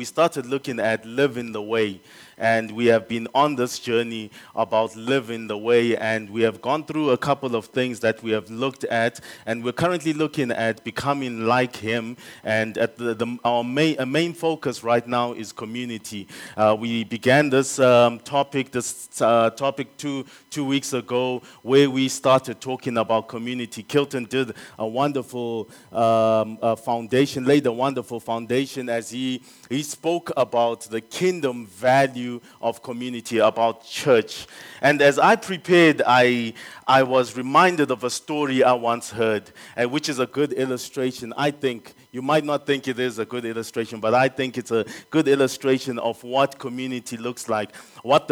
We started looking at living the way, and we have been on this journey about living the way, and we have gone through a couple of things that we have looked at, and we're currently looking at becoming like him, and at our main focus right now is community. We began this topic two weeks ago, where we started talking about community. Kilton did a wonderful foundation, laid a wonderful foundation as he spoke about the kingdom value of community, about church. And as I prepared, I was reminded of a story I once heard, which is a good illustration. I think, you might not think it is a good illustration, but I think it's a good illustration of what community looks like, what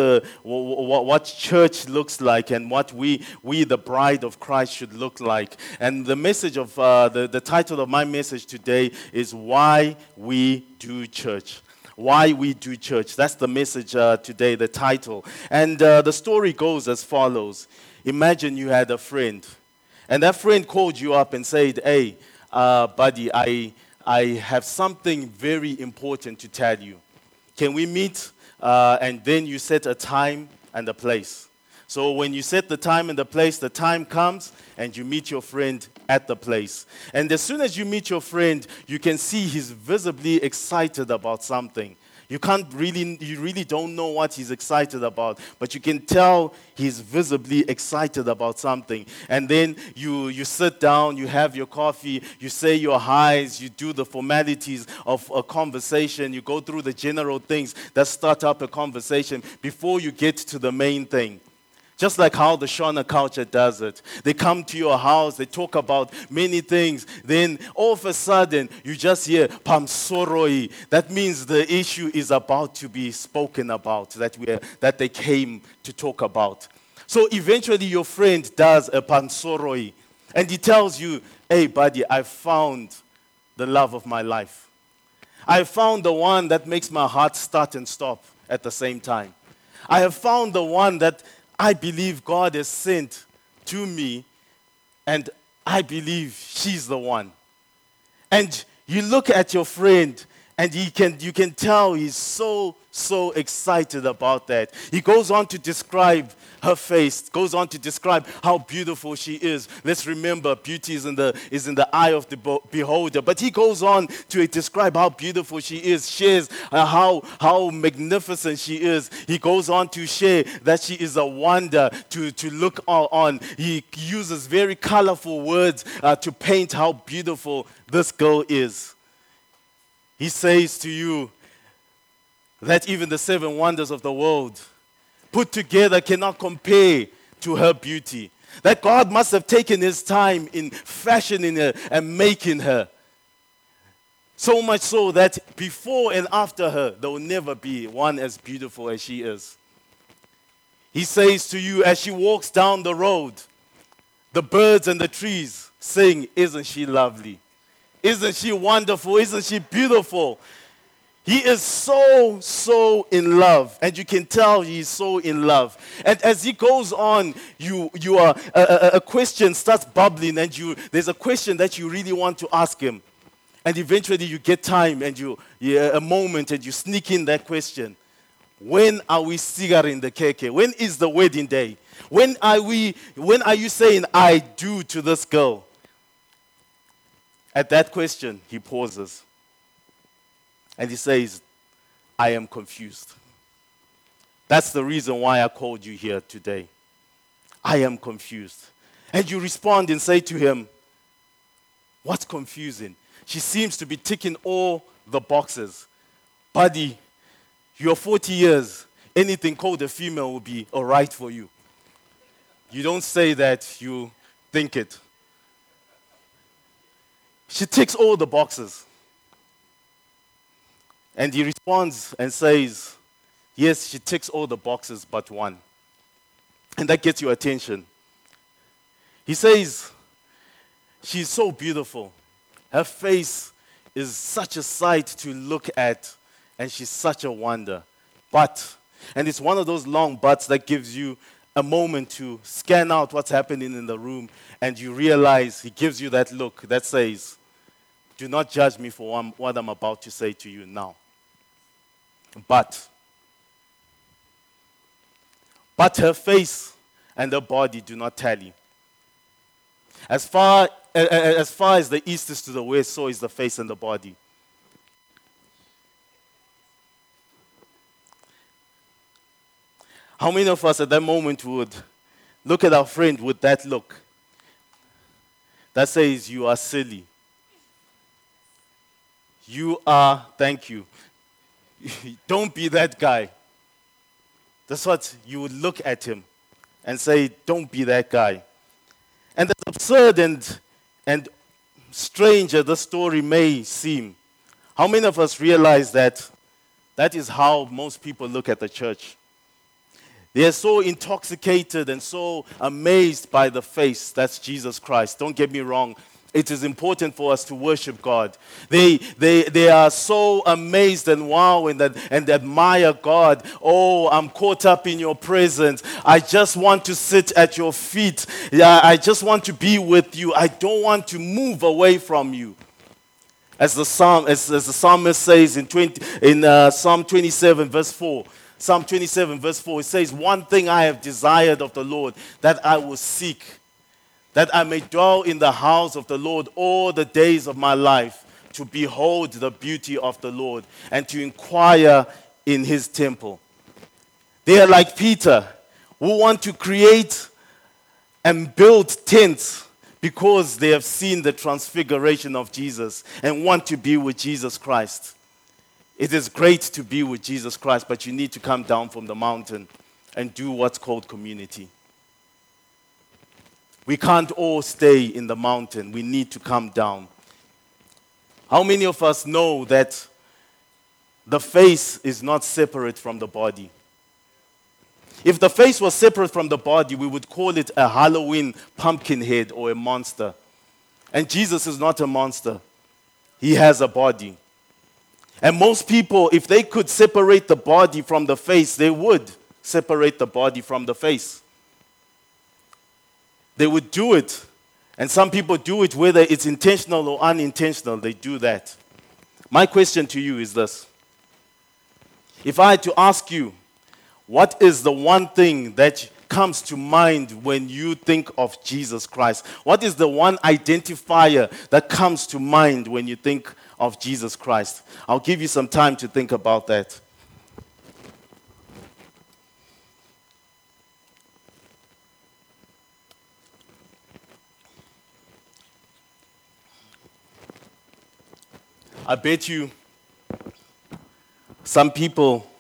church looks like, and what we the bride of Christ should look like. And the message of the title of my message today is Why We Do Church. Why we do church. That's the message today, the title. And the story goes as follows. Imagine you had a friend, and that friend called you up and said, "Hey, buddy, I have something very important to tell you. Can we meet?" And then you set a time and a place. So when you set the time and the place, the time comes and you meet your friend at the place. And as soon as you meet your friend, you can see he's visibly excited about something. You really don't know what he's excited about, but you can tell he's visibly excited about something. And then you sit down, you have your coffee, you say your highs, you do the formalities of a conversation, you go through the general things that start up a conversation before you get to the main thing. Just like how the Shona culture does it. They come to your house, they talk about many things, then all of a sudden you just hear pansoroi. That means the issue is about to be spoken about, that they came to talk about. So eventually your friend does a pansoroi, and he tells you, "Hey buddy, I found the love of my life. I found the one that makes my heart start and stop at the same time. I have found the one that I believe God has sent to me, and I believe she's the one." And you look at your friend, and you can tell he's so excited about that. He goes on to describe her face, goes on to describe how beautiful she is. Let's remember, beauty is in the eye of the beholder. But he goes on to describe how beautiful she is, shares how magnificent she is. He goes on to share that she is a wonder to look on. He uses very colorful words to paint how beautiful this girl is. He says to you that even the seven wonders of the world put together cannot compare to her beauty. That God must have taken his time in fashioning her and making her. So much so that before and after her, there will never be one as beautiful as she is. He says to you as she walks down the road, the birds and the trees sing, "Isn't she lovely? Isn't she wonderful? Isn't she beautiful?" He is so in love, and you can tell he is so in love. And as he goes on, you are a question starts bubbling, and there's a question that you really want to ask him, and eventually you get time and you sneak in that question. When are we sigaring the keke? When is the wedding day? When are you saying "I do" to this girl? At that question, he pauses, and he says, "I am confused. That's the reason why I called you here today. I am confused." And you respond and say to him, "What's confusing? She seems to be ticking all the boxes. Buddy, you're 40 years. Anything called a female will be all right for you." You don't say that, you think it. She ticks all the boxes. And he responds and says, "Yes, she ticks all the boxes but one." And that gets your attention. He says, "She's so beautiful. Her face is such a sight to look at, and she's such a wonder. But," and it's one of those long buts that gives you a moment to scan out what's happening in the room, and you realize he gives you that look that says, "Do not judge me for what I'm about to say to you now. But her face and her body do not tally. As far as the east is to the west, so is the face and the body. How many of us at that moment would look at our friend with that look that says, you are silly. You are, thank you. Don't be that guy. That's what you would look at him and say, don't be that guy. And as absurd and strange as the story may seem, how many of us realize that that is how most people look at the church? They are so intoxicated and so amazed by the face, that's Jesus Christ. Don't get me wrong. It is important for us to worship God. They are so amazed and wow and admire God. Oh, I'm caught up in your presence. I just want to sit at your feet. Yeah, I just want to be with you. I don't want to move away from you. As the psalmist says in Psalm 27 verse 4. Psalm 27 verse 4, it says, one thing I have desired of the Lord, that I will seek, that I may dwell in the house of the Lord all the days of my life, to behold the beauty of the Lord and to inquire in his temple. They are like Peter, who want to create and build tents because they have seen the transfiguration of Jesus and want to be with Jesus Christ. It is great to be with Jesus Christ, but you need to come down from the mountain and do what's called community. We can't all stay in the mountain. We need to come down. How many of us know that the face is not separate from the body? If the face was separate from the body, we would call it a Halloween pumpkin head or a monster. And Jesus is not a monster. He has a body. And most people, if they could separate the body from the face, they would separate the body from the face. They would do it, and some people do it whether it's intentional or unintentional, they do that. My question to you is this. If I had to ask you, what is the one thing that comes to mind when you think of Jesus Christ? What is the one identifier that comes to mind when you think of Jesus Christ? I'll give you some time to think about that. I bet you some people,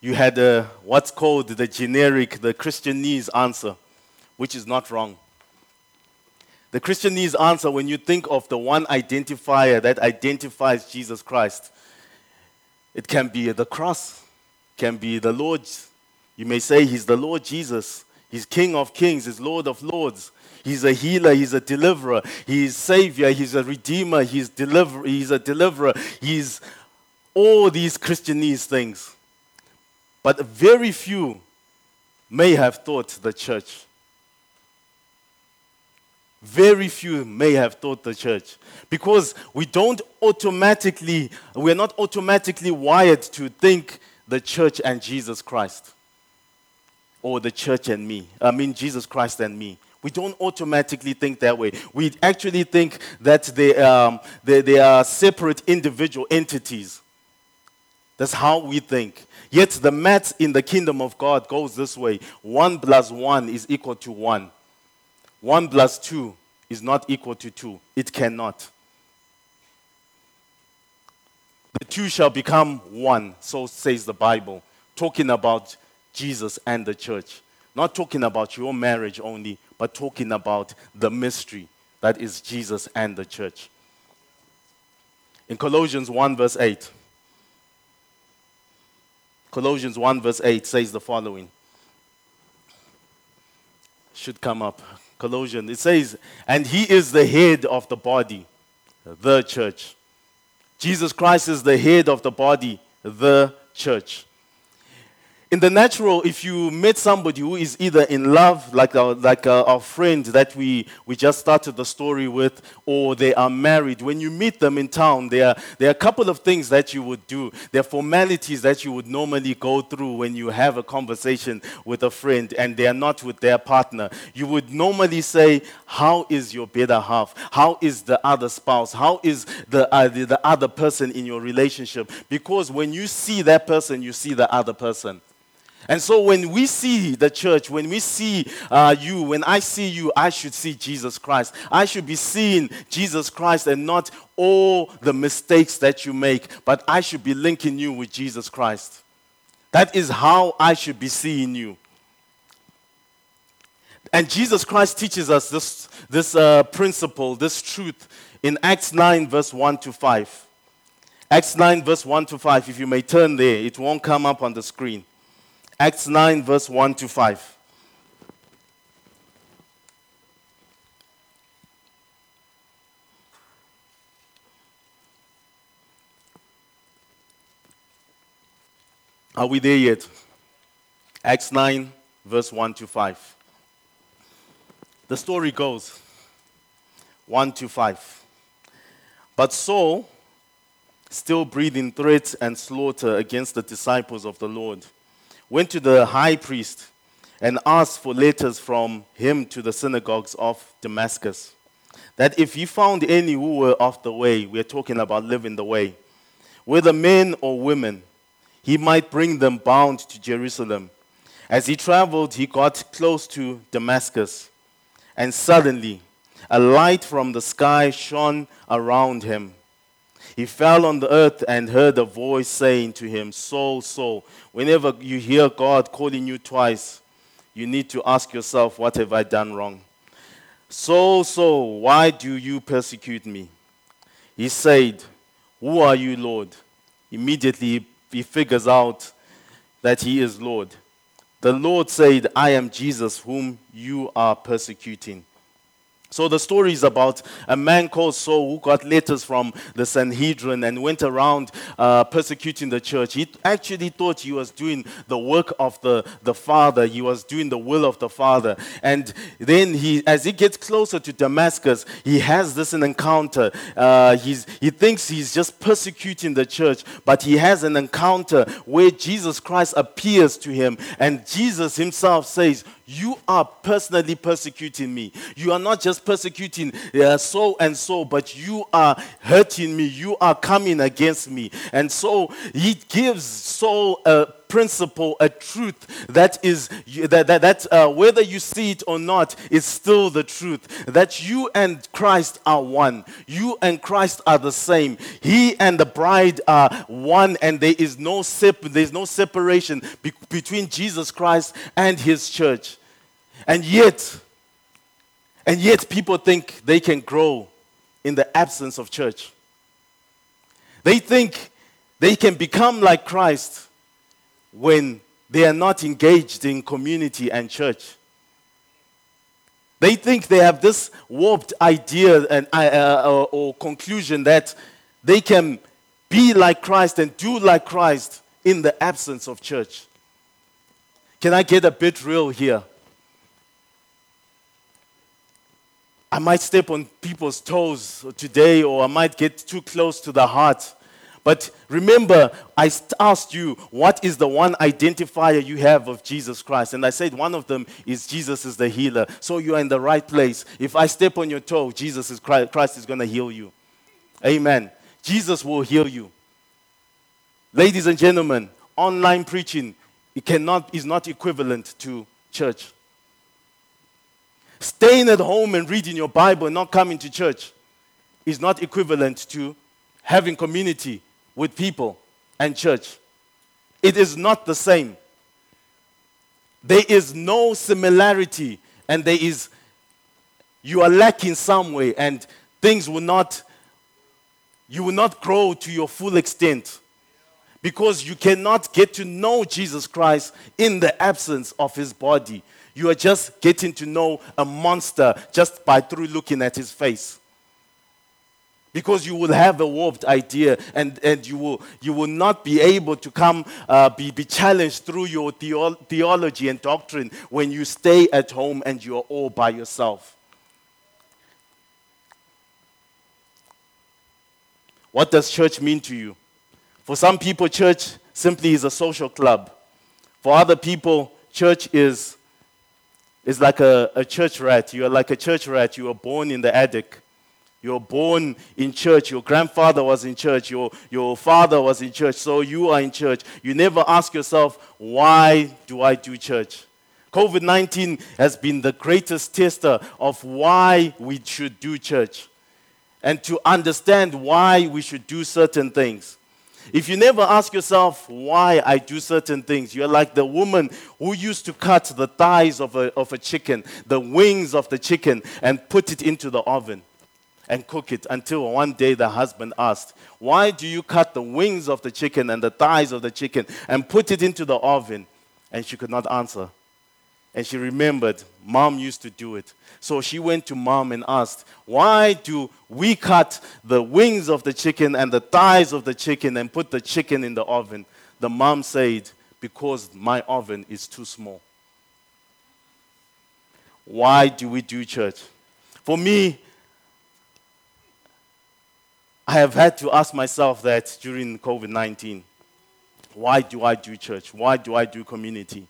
you had what's called the Christianese answer, which is not wrong. The Christianese answer, when you think of the one identifier that identifies Jesus Christ, it can be the cross, can be the Lord. You may say he's the Lord Jesus, he's King of Kings, he's Lord of Lords. He's a healer, he's a deliverer, he's savior, he's a redeemer, he's a deliverer, he's all these Christianese things. But very few may have thought the church. Very few may have thought the church. Because we're not automatically wired to think the church and Jesus Christ. Or the church and me. I mean Jesus Christ and me. We don't automatically think that way. We actually think that they are separate individual entities. That's how we think. Yet the math in the kingdom of God goes this way. 1 + 1 = 1. 1 + 2 ≠ 2. It cannot. The two shall become one, so says the Bible, talking about Jesus and the church. Not talking about your marriage only, but talking about the mystery that is Jesus and the church. In Colossians 1 verse 8. Colossians 1 verse 8 says the following. Should come up. Colossians. It says, and he is the head of the body, the church. Jesus Christ is the head of the body, the church. In the natural, if you meet somebody who is either in love, like our friend that we just started the story with, or they are married, when you meet them in town, there are a couple of things that you would do. There are formalities that you would normally go through when you have a conversation with a friend and they are not with their partner. You would normally say, how is your better half? How is the other spouse? How is the other person in your relationship? Because when you see that person, you see the other person. And so when we see the church, when we see you, when I see you, I should see Jesus Christ. I should be seeing Jesus Christ and not all the mistakes that you make, but I should be linking you with Jesus Christ. That is how I should be seeing you. And Jesus Christ teaches us this principle, this truth in Acts 9 verse 1 to 5. Acts 9 verse 1 to 5, if you may turn there, it won't come up on the screen. Acts 9, verse 1 to 5. Are we there yet? Acts 9, verse 1 to 5. The story goes, 1 to 5. But Saul, still breathing threats and slaughter against the disciples of the Lord, went to the high priest and asked for letters from him to the synagogues of Damascus, that if he found any who were of the way, we're talking about living the way, whether men or women, he might bring them bound to Jerusalem. As he traveled, he got close to Damascus, and suddenly a light from the sky shone around him. He fell on the earth and heard a voice saying to him, Saul, Saul, whenever you hear God calling you twice, you need to ask yourself, what have I done wrong? Saul, Saul, why do you persecute me? He said, who are you, Lord? Immediately he figures out that he is Lord. The Lord said, I am Jesus whom you are persecuting. So the story is about a man called Saul who got letters from the Sanhedrin and went around persecuting the church. He actually thought he was doing the work of the Father. He was doing the will of the Father. And then as he gets closer to Damascus, he has this an encounter. He thinks he's just persecuting the church, but he has an encounter where Jesus Christ appears to him. And Jesus himself says, you are personally persecuting me. You are not just persecuting so and so, but you are hurting me. You are coming against me. And so he gives Saul a principle, a truth that is that whether you see it or not, is still the truth. That you and Christ are one. You and Christ are the same. He and the bride are one, and there is no separation between Jesus Christ and His church. And yet, people think they can grow in the absence of church. They think they can become like Christ when they are not engaged in community and church. They think they have this warped idea and or conclusion that they can be like Christ and do like Christ in the absence of church. Can I get a bit real here? I might step on people's toes today, or I might get too close to the heart. But remember, I asked you, what is the one identifier you have of Jesus Christ? And I said one of them is Jesus is the healer. So you are in the right place. If I step on your toe, Christ is going to heal you. Amen. Jesus will heal you. Ladies and gentlemen, online preaching is not equivalent to church. Staying at home and reading your Bible and not coming to church is not equivalent to having community with people and church. It is not the same. There is no similarity, and you are lacking some way, and you will not grow to your full extent, because you cannot get to know Jesus Christ in the absence of His body. You are just getting to know a monster just by through looking at His face. Because you will have a warped idea, and you will not be able to come be challenged through your theology and doctrine when you stay at home and you are all by yourself. What does church mean to you? For some people, church simply is a social club. For other people, church is like a church rat. You are like a church rat. You are born in the attic. You're born in church. Your grandfather was in church. Your father was in church. So you are in church. You never ask yourself, why do I do church? COVID-19 has been the greatest tester of why we should do church and to understand why we should do certain things. If you never ask yourself why I do certain things, you're like the woman who used to cut the thighs of a chicken, the wings of the chicken, and put it into the oven and cook it until one day the husband asked, why do you cut the wings of the chicken and the thighs of the chicken and put it into the oven? And she could not answer. And she remembered, Mom used to do it. So she went to Mom and asked, why do we cut the wings of the chicken and the thighs of the chicken and put the chicken in the oven? The mom said, because my oven is too small. Why do we do church? For me, I have had to ask myself that during COVID-19. Why do I do church? Why do I do community?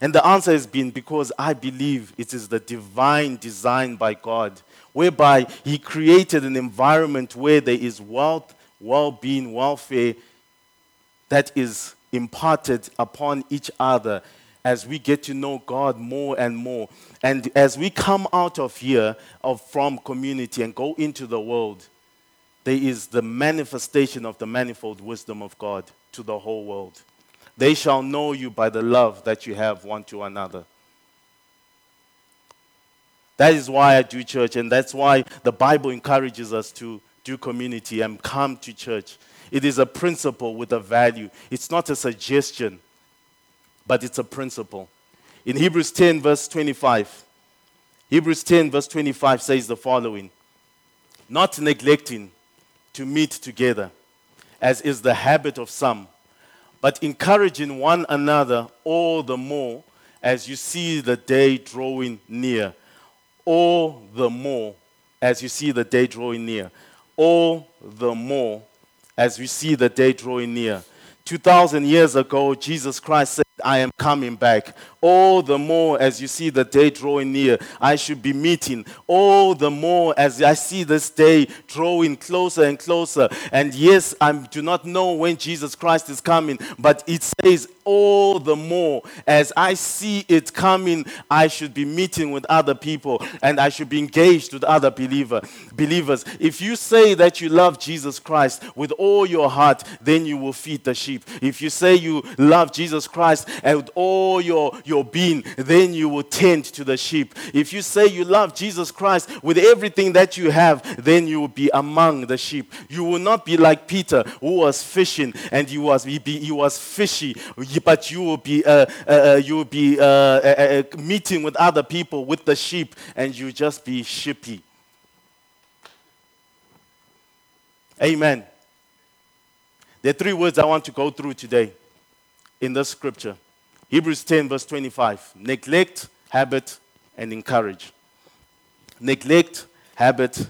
And the answer has been because I believe it is the divine design by God, whereby He created an environment where there is wealth, well-being, welfare that is imparted upon each other as we get to know God more and more. And as we come out of here, from community and go into the world, there is the manifestation of the manifold wisdom of God to the whole world. They shall know you by the love that you have one to another. That is why I do church, and that's why the Bible encourages us to do community and come to church. It is a principle with a value. It's not a suggestion, but it's a principle. In Hebrews 10 verse 25 says the following, not neglecting to meet together, as is the habit of some, but encouraging one another all the more as you see the day drawing near. All the more as you see the day drawing near. All the more as we see the day drawing near. 2,000 years ago, Jesus Christ said, I am coming back. All the more as you see the day drawing near, I should be meeting. All the more as I see this day drawing closer and closer. And yes, I do not know when Jesus Christ is coming, but it says, all the more as I see it coming, I should be meeting with other people and I should be engaged with other believers. If you say that you love Jesus Christ with all your heart, then you will feed the sheep. If you say you love Jesus Christ and with all your being, then you will tend to the sheep. If you say you love Jesus Christ with everything that you have, then you will be among the sheep. You will not be like Peter, who was fishing, and he was fishy, but you will be meeting with other people, with the sheep, and you just be sheepy. Amen. There are three words I want to go through today in this scripture. Hebrews 10 verse 25, neglect, habit, and encourage. Neglect, habit,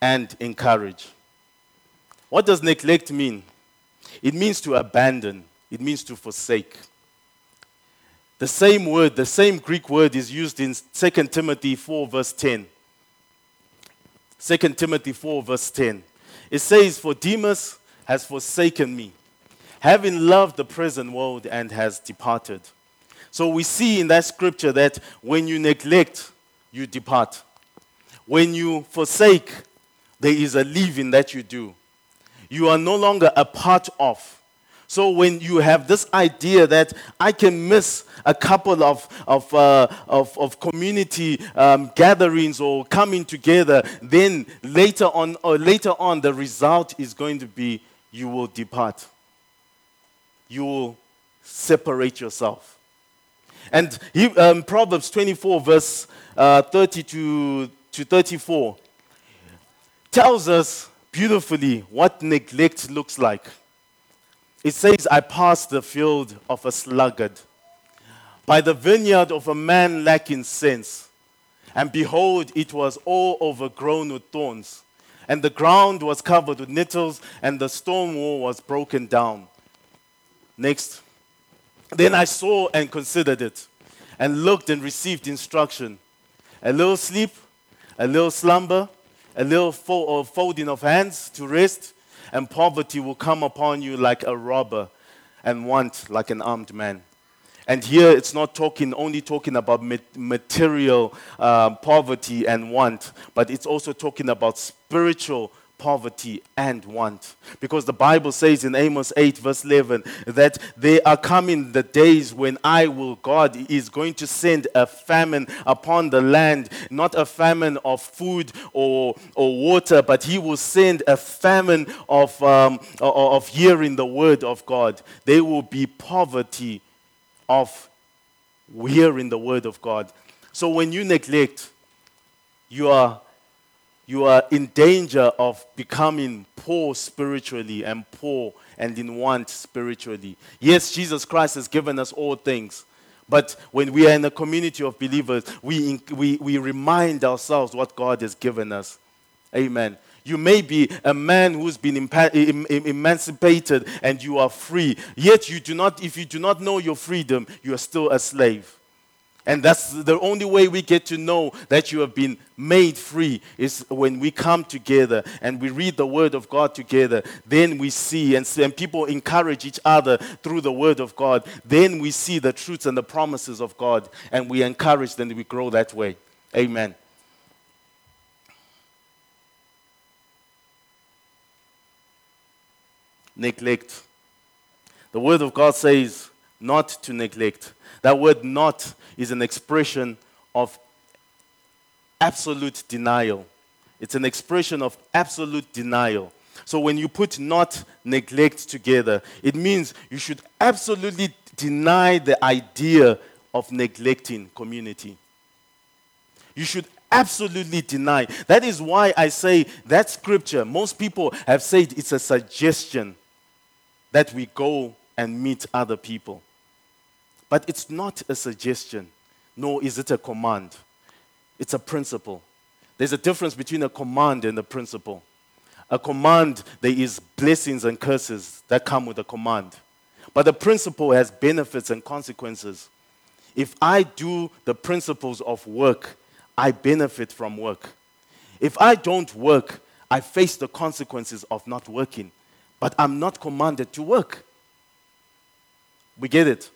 and encourage. What does neglect mean? It means to abandon. It means to forsake. The same word, the same Greek word is used in 2 Timothy 4 verse 10. 2 Timothy 4 verse 10. It says, for Demas has forsaken me, having loved the present world and has departed. So we see in that scripture that when you neglect, you depart. When you forsake, there is a leaving that you do. You are no longer a part of. So when you have this idea that I can miss a couple of community gatherings or coming together, then later on the result is going to be you will depart. You will separate yourself. And Proverbs 24 verse 30 to 34 tells us beautifully what neglect looks like. It says, I passed the field of a sluggard, by the vineyard of a man lacking sense. And behold, it was all overgrown with thorns, and the ground was covered with nettles, and the stone wall was broken down. Next. Then I saw and considered it, and looked and received instruction. A little sleep, a little slumber, a little folding of hands to rest, and poverty will come upon you like a robber, and want like an armed man. And here it's not only talking about material poverty and want, but it's also talking about spiritual poverty and want. Because the Bible says in Amos 8 verse 11 that there are coming the days when God is going to send a famine upon the land, not a famine of food or water, but he will send a famine of hearing the word of God. There will be poverty of hearing the word of God. So when you neglect, you are in danger of becoming poor spiritually and poor and in want spiritually. Yes, Jesus Christ has given us all things. But when we are in a community of believers, we remind ourselves what God has given us. Amen. You may be a man who's been emancipated and you are free. Yet if you do not know your freedom, you are still a slave. And that's the only way we get to know that you have been made free, is when we come together and we read the Word of God together. Then we see, and people encourage each other through the Word of God. Then we see the truths and the promises of God, and we encourage them, and we grow that way. Amen. Neglect. The Word of God says not to neglect. That word "not" is an expression of absolute denial. It's an expression of absolute denial. So when you put "not" neglect together, it means you should absolutely deny the idea of neglecting community. You should absolutely deny. That is why I say that scripture, most people have said it's a suggestion that we go and meet other people. But it's not a suggestion, nor is it a command. It's a principle. There's a difference between a command and a principle. A command, there is blessings and curses that come with a command. But a principle has benefits and consequences. If I do the principles of work, I benefit from work. If I don't work, I face the consequences of not working. But I'm not commanded to work. We get it?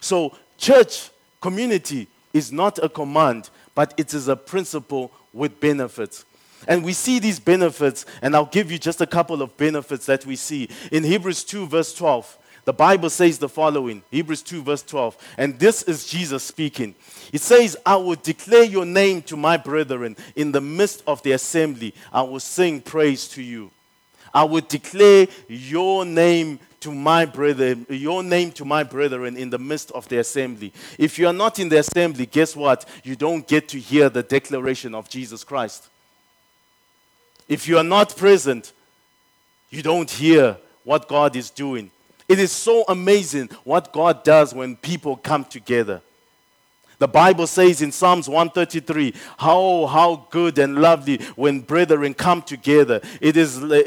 So church community is not a command, but it is a principle with benefits. And we see these benefits, and I'll give you just a couple of benefits that we see. In Hebrews 2 verse 12, the Bible says the following, Hebrews 2 verse 12, and this is Jesus speaking. It says, I will declare your name to my brethren. In the midst of the assembly, I will sing praise to you. I will declare your name to my brethren, in the midst of the assembly. If you are not in the assembly, guess what? You don't get to hear the declaration of Jesus Christ. If you are not present, you don't hear what God is doing. It is so amazing what God does when people come together. The Bible says in Psalms 133, how good and lovely when brethren come together. It is like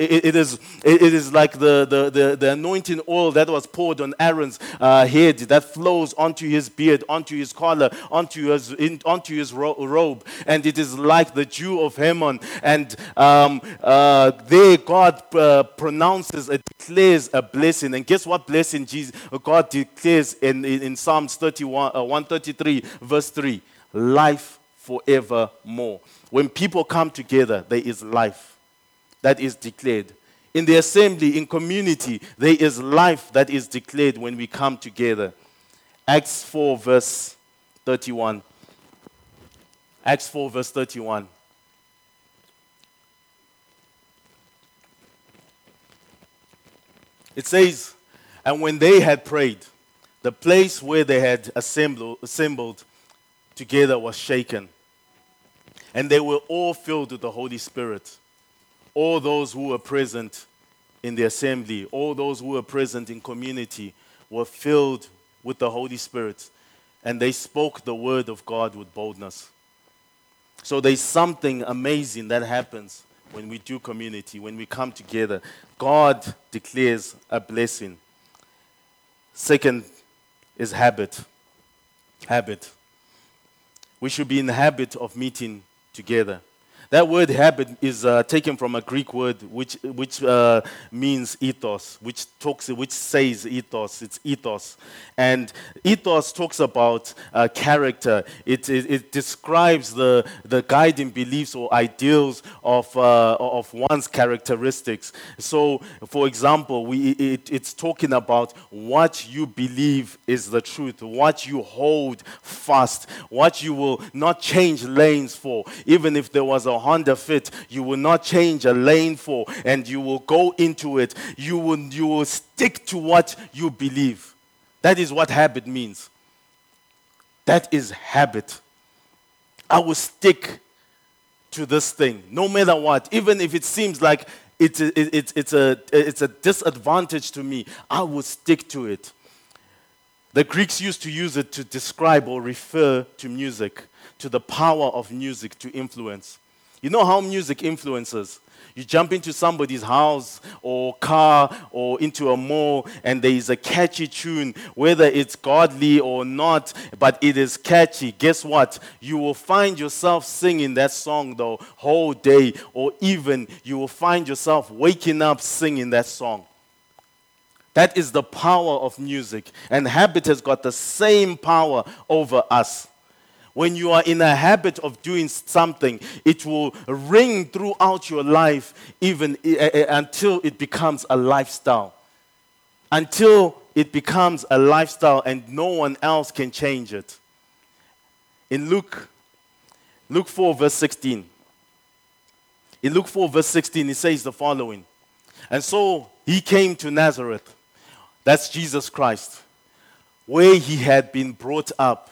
the anointing oil that was poured on Aaron's head, that flows onto his beard, onto his collar, onto his robe, and it is like the dew of Hermon. And there God declares a blessing. And guess what blessing God declares in Psalms 133, verse 3, life forevermore. When people come together, there is life that is declared. In the assembly, in community, there is life that is declared when we come together. Acts 4, verse 31. Acts 4, verse 31. It says, and when they had prayed, the place where they had assembled together was shaken, and they were all filled with the Holy Spirit. all those who were present in the assembly, all those who were present in community were filled with the Holy Spirit, and they spoke the word of God with boldness. So there's something amazing that happens when we do community, when we come together. God declares a blessing. Second is habit. Habit. We should be in the habit of meeting together. That word habit is taken from a Greek word which means ethos, which says ethos. It's ethos. And ethos talks about character. It describes the guiding beliefs or ideals of one's characteristics. So, for example, it's talking about what you believe is the truth, what you hold fast, what you will not change lanes for, even if there was a Honda Fit, you will not change a lane for, and you will go into it. You will stick to what you believe. That is what habit means. That is habit. I will stick to this thing, no matter what, even if it seems like it's a disadvantage to me. I will stick to it. The Greeks used to use it to describe or refer to music, to the power of music to influence. You know how music influences. You jump into somebody's house or car or into a mall, and there is a catchy tune, whether it's godly or not, but it is catchy. Guess what? You will find yourself singing that song the whole day, or even you will find yourself waking up singing that song. That is the power of music, and habit has got the same power over us. When you are in a habit of doing something, it will ring throughout your life, even until it becomes a lifestyle. Until it becomes a lifestyle and no one else can change it. In Luke 4 verse 16. In Luke 4 verse 16, it says the following. And so he came to Nazareth, that's Jesus Christ, where he had been brought up.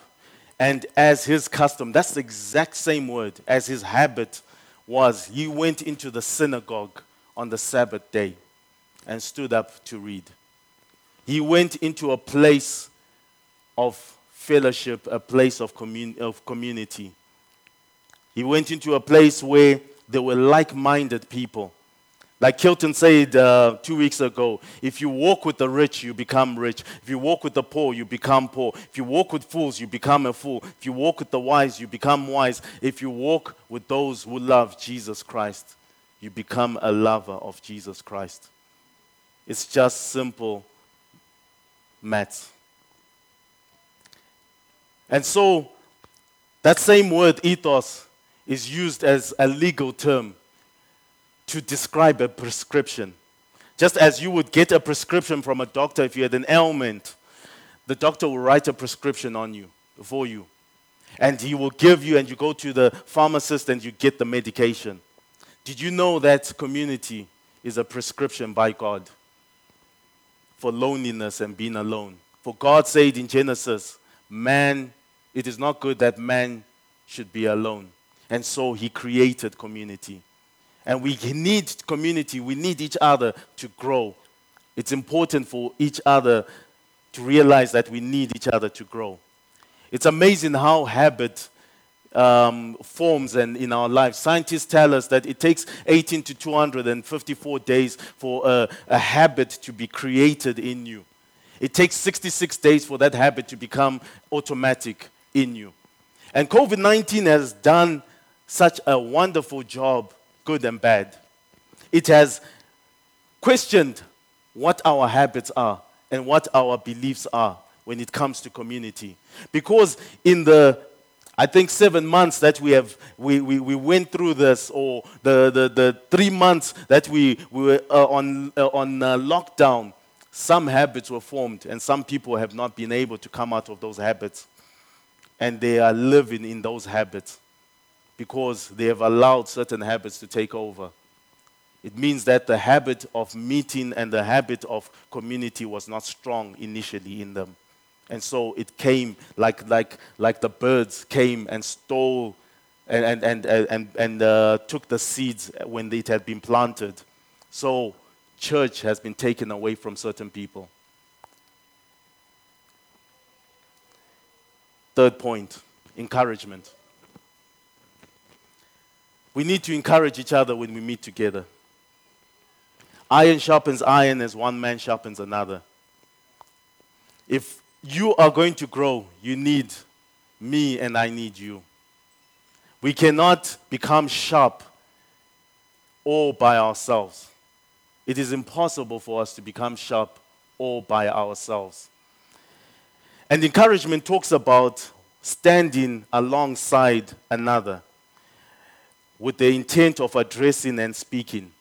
And as his custom, that's the exact same word, as his habit was, he went into the synagogue on the Sabbath day and stood up to read. He went into a place of fellowship, a place of community. He went into a place where there were like-minded people. Like Kilton said 2 weeks ago, if you walk with the rich, you become rich. If you walk with the poor, you become poor. If you walk with fools, you become a fool. If you walk with the wise, you become wise. If you walk with those who love Jesus Christ, you become a lover of Jesus Christ. It's just simple maths. And so, that same word, ethos, is used as a legal term to describe a prescription. Just as you would get a prescription from a doctor if you had an ailment, the doctor will write a prescription on you, for you. And he will give you, and you go to the pharmacist and you get the medication. Did you know that community is a prescription by God for loneliness and being alone? For God said in Genesis, it is not good that man should be alone. And so he created community. And we need community, we need each other to grow. It's important for each other to realize that we need each other to grow. It's amazing how habit forms and in our lives. Scientists tell us that it takes 18 to 254 days for a habit to be created in you. It takes 66 days for that habit to become automatic in you. And COVID-19 has done such a wonderful job, good and bad. It has questioned what our habits are and what our beliefs are when it comes to community. Because in the, I think, 7 months that we went through this, or the 3 months that we were on lockdown, some habits were formed and some people have not been able to come out of those habits. And they are living in those habits, because they have allowed certain habits to take over. It means that the habit of meeting and the habit of community was not strong initially in them. And so it came like the birds came and stole and took the seeds when it had been planted. So church has been taken away from certain people. Third point, encouragement. We need to encourage each other when we meet together. Iron sharpens iron as one man sharpens another. If you are going to grow, you need me and I need you. We cannot become sharp all by ourselves. It is impossible for us to become sharp all by ourselves. And encouragement talks about standing alongside another with the intent of addressing and speaking.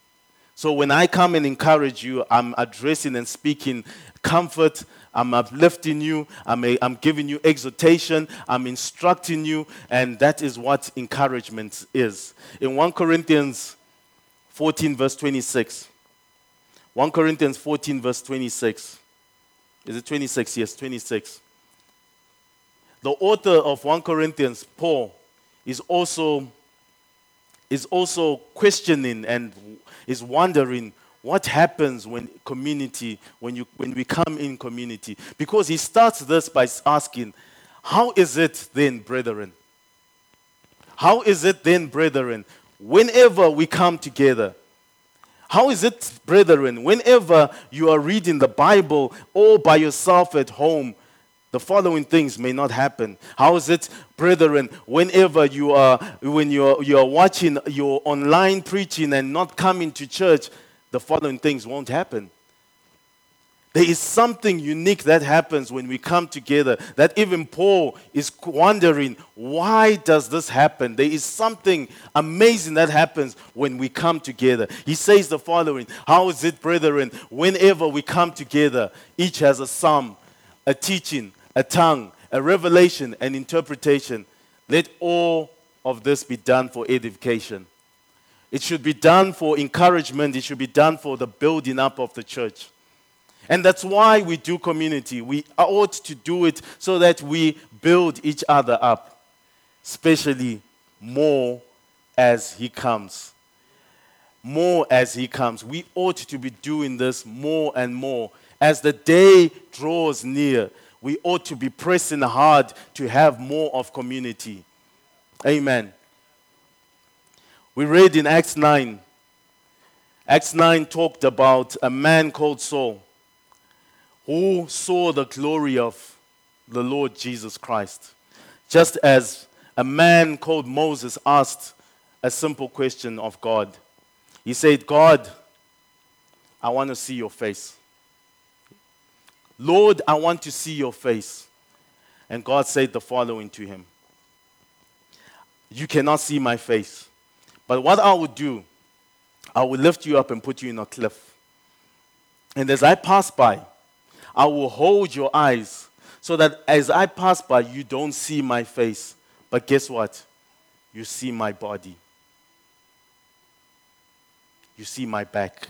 So when I come and encourage you, I'm addressing and speaking comfort, I'm uplifting you, I'm giving you exhortation, I'm instructing you, and that is what encouragement is. In 1 Corinthians 14 verse 26, 1 Corinthians 14 verse 26, is it 26? Yes, 26. The author of 1 Corinthians, Paul, is also questioning and is wondering what happens when we come in community. Because he starts this by asking, how is it then, brethren? How is it then, brethren, whenever we come together? How is it, brethren, whenever you are reading the Bible all by yourself at home, the following things may not happen? How is it, brethren, whenever you are watching your online preaching and not coming to church, the following things won't happen? There is something unique that happens when we come together that even Paul is wondering, why does this happen? There is something amazing that happens when we come together. He says the following, how is it, brethren, whenever we come together, each has a psalm, a teaching, a tongue, a revelation, an interpretation. Let all of this be done for edification. It should be done for encouragement. It should be done for the building up of the church. And that's why we do community. We ought to do it so that we build each other up, especially more as he comes. More as he comes. We ought to be doing this more and more. As the day draws near, we ought to be pressing hard to have more of community. Amen. We read in Acts 9. Acts 9 talked about a man called Saul who saw the glory of the Lord Jesus Christ. Just as a man called Moses asked a simple question of God. He said, God, I want to see your face. Lord, I want to see your face. And God said the following to him. You cannot see my face. But what I would do, I will lift you up and put you in a cliff. And as I pass by, I will hold your eyes so that as I pass by, you don't see my face. But guess what? You see my body. You see my back.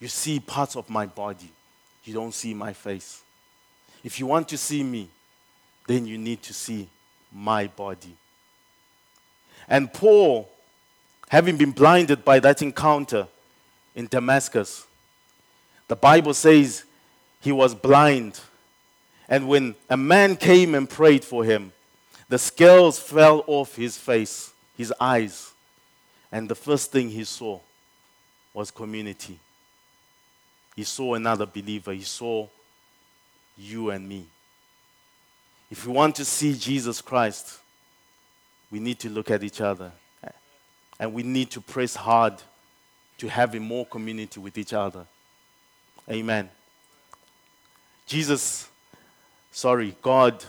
You see parts of my body. You don't see my face. If you want to see me, then you need to see my body. And Paul, having been blinded by that encounter in Damascus, the Bible says he was blind. And when a man came and prayed for him, the scales fell off his face, his eyes. And the first thing he saw was community. He saw another believer. He saw you and me. If we want to see Jesus Christ, we need to look at each other. And we need to press hard to have a more community with each other. Amen. God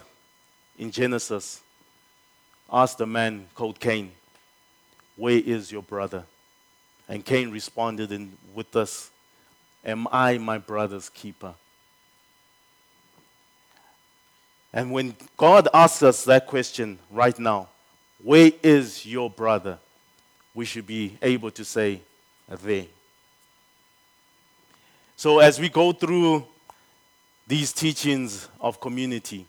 in Genesis asked a man called Cain, where is your brother? And Cain responded with this, am I my brother's keeper? And when God asks us that question right now, where is your brother? We should be able to say, there. So as we go through these teachings of community,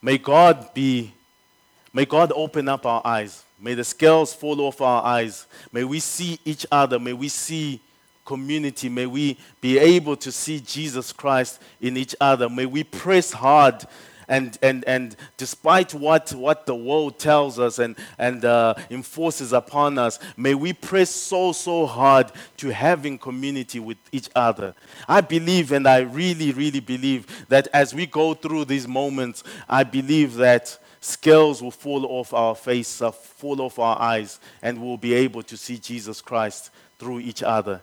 may God be May God open up our eyes. May the scales fall off our eyes. May we see each other. May we see community. May we be able to see Jesus Christ in each other. May we press hard and despite what the world tells us and enforces upon us, may we press so hard to having community with each other. I believe, and I really, really believe, that as we go through these moments, I believe that scales will fall off our face, fall off our eyes, and we'll be able to see Jesus Christ through each other.